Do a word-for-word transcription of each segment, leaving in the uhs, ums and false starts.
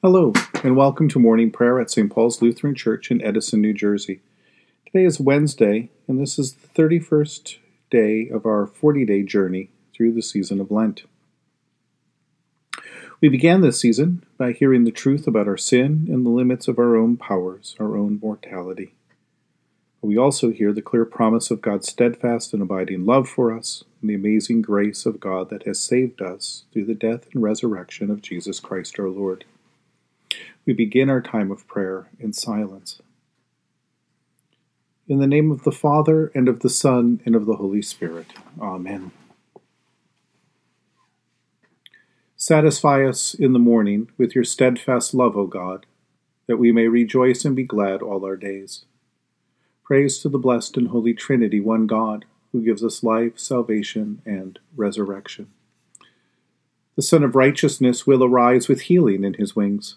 Hello, and welcome to Morning Prayer at Saint Paul's Lutheran Church in Edison, New Jersey. Today is Wednesday, and this is the thirty-first day of our forty-day journey through the season of Lent. We began this season by hearing the truth about our sin and the limits of our own powers, our own mortality. We also hear the clear promise of God's steadfast and abiding love for us, and the amazing grace of God that has saved us through the death and resurrection of Jesus Christ our Lord. We begin our time of prayer in silence. In the name of the Father, and of the Son, and of the Holy Spirit. Amen. Satisfy us in the morning with your steadfast love, O God, that we may rejoice and be glad all our days. Praise to the blessed and holy Trinity, one God, who gives us life, salvation, and resurrection. The Son of Righteousness will arise with healing in his wings.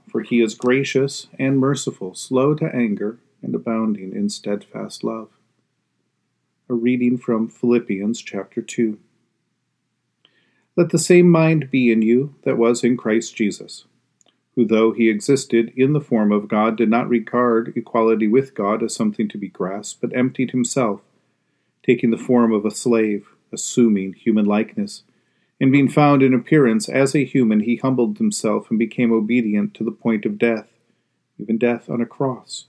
for he is gracious and merciful, slow to anger, and abounding in steadfast love. A reading from Philippians chapter two. Let the same mind be in you that was in Christ Jesus, who, though he existed in the form of God, did not regard equality with God as something to be grasped, but emptied himself, taking the form of a slave, assuming human likeness, and being found in appearance as a human, he humbled himself and became obedient to the point of death, even death on a cross.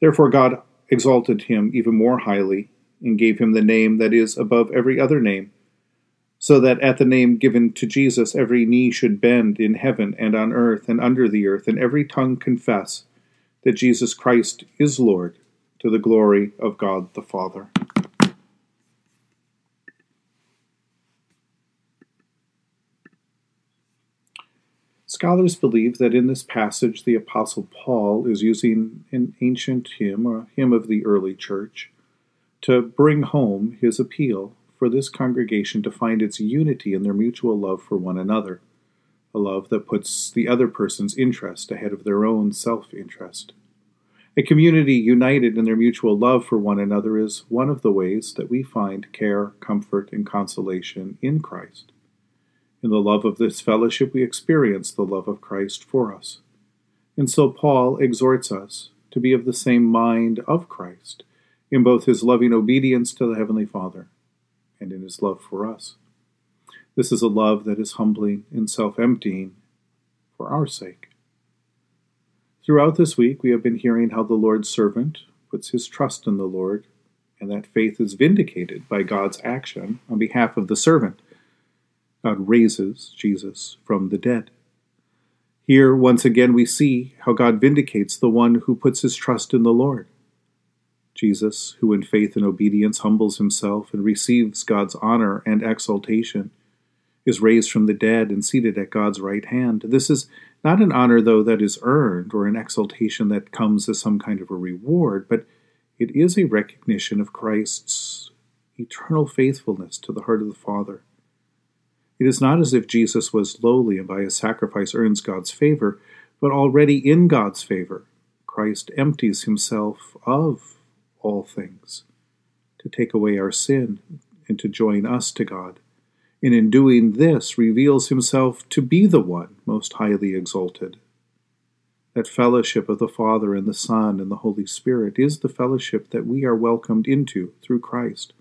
Therefore God exalted him even more highly, and gave him the name that is above every other name, so that at the name given to Jesus every knee should bend in heaven and on earth and under the earth, and every tongue confess that Jesus Christ is Lord, to the glory of God the Father. Scholars believe that in this passage the Apostle Paul is using an ancient hymn, or a hymn of the early church, to bring home his appeal for this congregation to find its unity in their mutual love for one another, a love that puts the other person's interest ahead of their own self-interest. A community united in their mutual love for one another is one of the ways that we find care, comfort, and consolation in Christ. In the love of this fellowship, we experience the love of Christ for us. And so Paul exhorts us to be of the same mind of Christ in both his loving obedience to the Heavenly Father and in his love for us. This is a love that is humbling and self-emptying for our sake. Throughout this week, we have been hearing how the Lord's servant puts his trust in the Lord, and that faith is vindicated by God's action on behalf of the servant. God raises Jesus from the dead. Here, once again, we see how God vindicates the one who puts his trust in the Lord. Jesus, who in faith and obedience humbles himself and receives God's honor and exaltation, is raised from the dead and seated at God's right hand. This is not an honor, though, that is earned, or an exaltation that comes as some kind of a reward, but it is a recognition of Christ's eternal faithfulness to the heart of the Father. It is not as if Jesus was lowly and by his sacrifice earns God's favor, but already in God's favor, Christ empties himself of all things to take away our sin and to join us to God, and in doing this reveals himself to be the one most highly exalted. That fellowship of the Father and the Son and the Holy Spirit is the fellowship that we are welcomed into through Christ.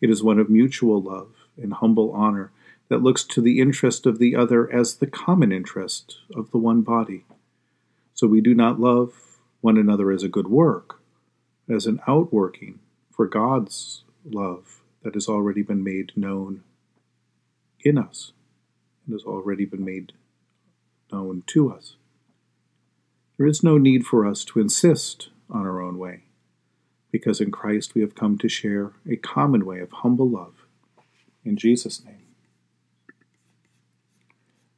It is one of mutual love and humble honor that looks to the interest of the other as the common interest of the one body, So we do not love one another as a good work, as an outworking for God's love that has already been made known in us and has already been made known to us. There is no need for us to insist on our own way, because in Christ we have come to share a common way of humble love. In Jesus' name.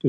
to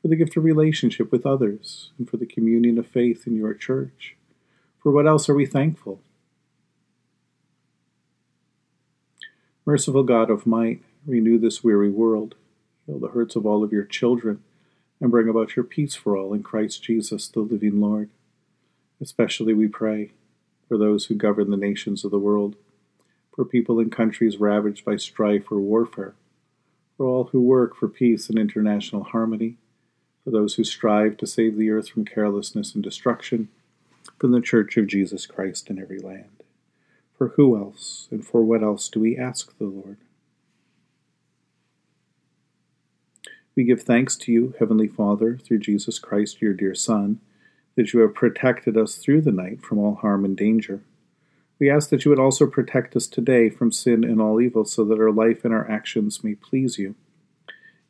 for the gift of relationship with others, and for the communion of faith in your church. For what else are we thankful? Merciful God of might, renew this weary world, heal the hurts of all of your children, and bring about your peace for all in Christ Jesus, the living Lord. Especially we pray for those who govern the nations of the world, for people in countries ravaged by strife or warfare, for all who work for peace and international harmony, for those who strive to save the earth from carelessness and destruction, from the Church of Jesus Christ in every land. For who else and for what else do we ask the Lord? We give thanks to you, Heavenly Father, through Jesus Christ, your dear Son, that you have protected us through the night from all harm and danger. We ask that you would also protect us today from sin and all evil, so that our life and our actions may please you.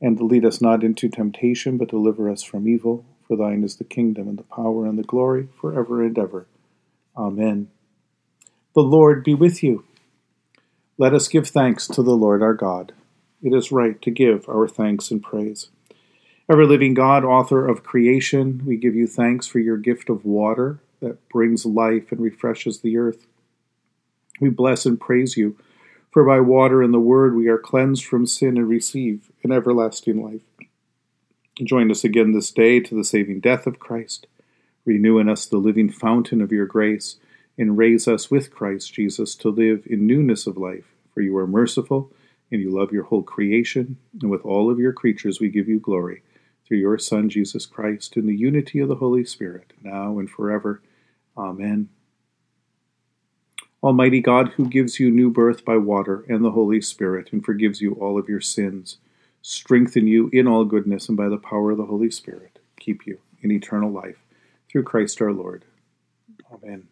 And lead us not into temptation, but deliver us from evil. For thine is the kingdom, and the power, and the glory, forever and ever. Amen. The Lord be with you. Let us give thanks to the Lord our God. It is right to give our thanks and praise. Ever-living God, author of creation, we give you thanks for your gift of water that brings life and refreshes the earth. We bless and praise you, for by water and the word we are cleansed from sin and receive an everlasting life. Join us again this day to the saving death of Christ. Renew in us the living fountain of your grace, and raise us with Christ Jesus to live in newness of life. For you are merciful, and you love your whole creation, and with all of your creatures we give you glory. Through your Son, Jesus Christ, in the unity of the Holy Spirit, now and forever. Amen. Almighty God, who gives you new birth by water and the Holy Spirit, and forgives you all of your sins, strengthen you in all goodness, and by the power of the Holy Spirit, keep you in eternal life. Through Christ our Lord. Amen.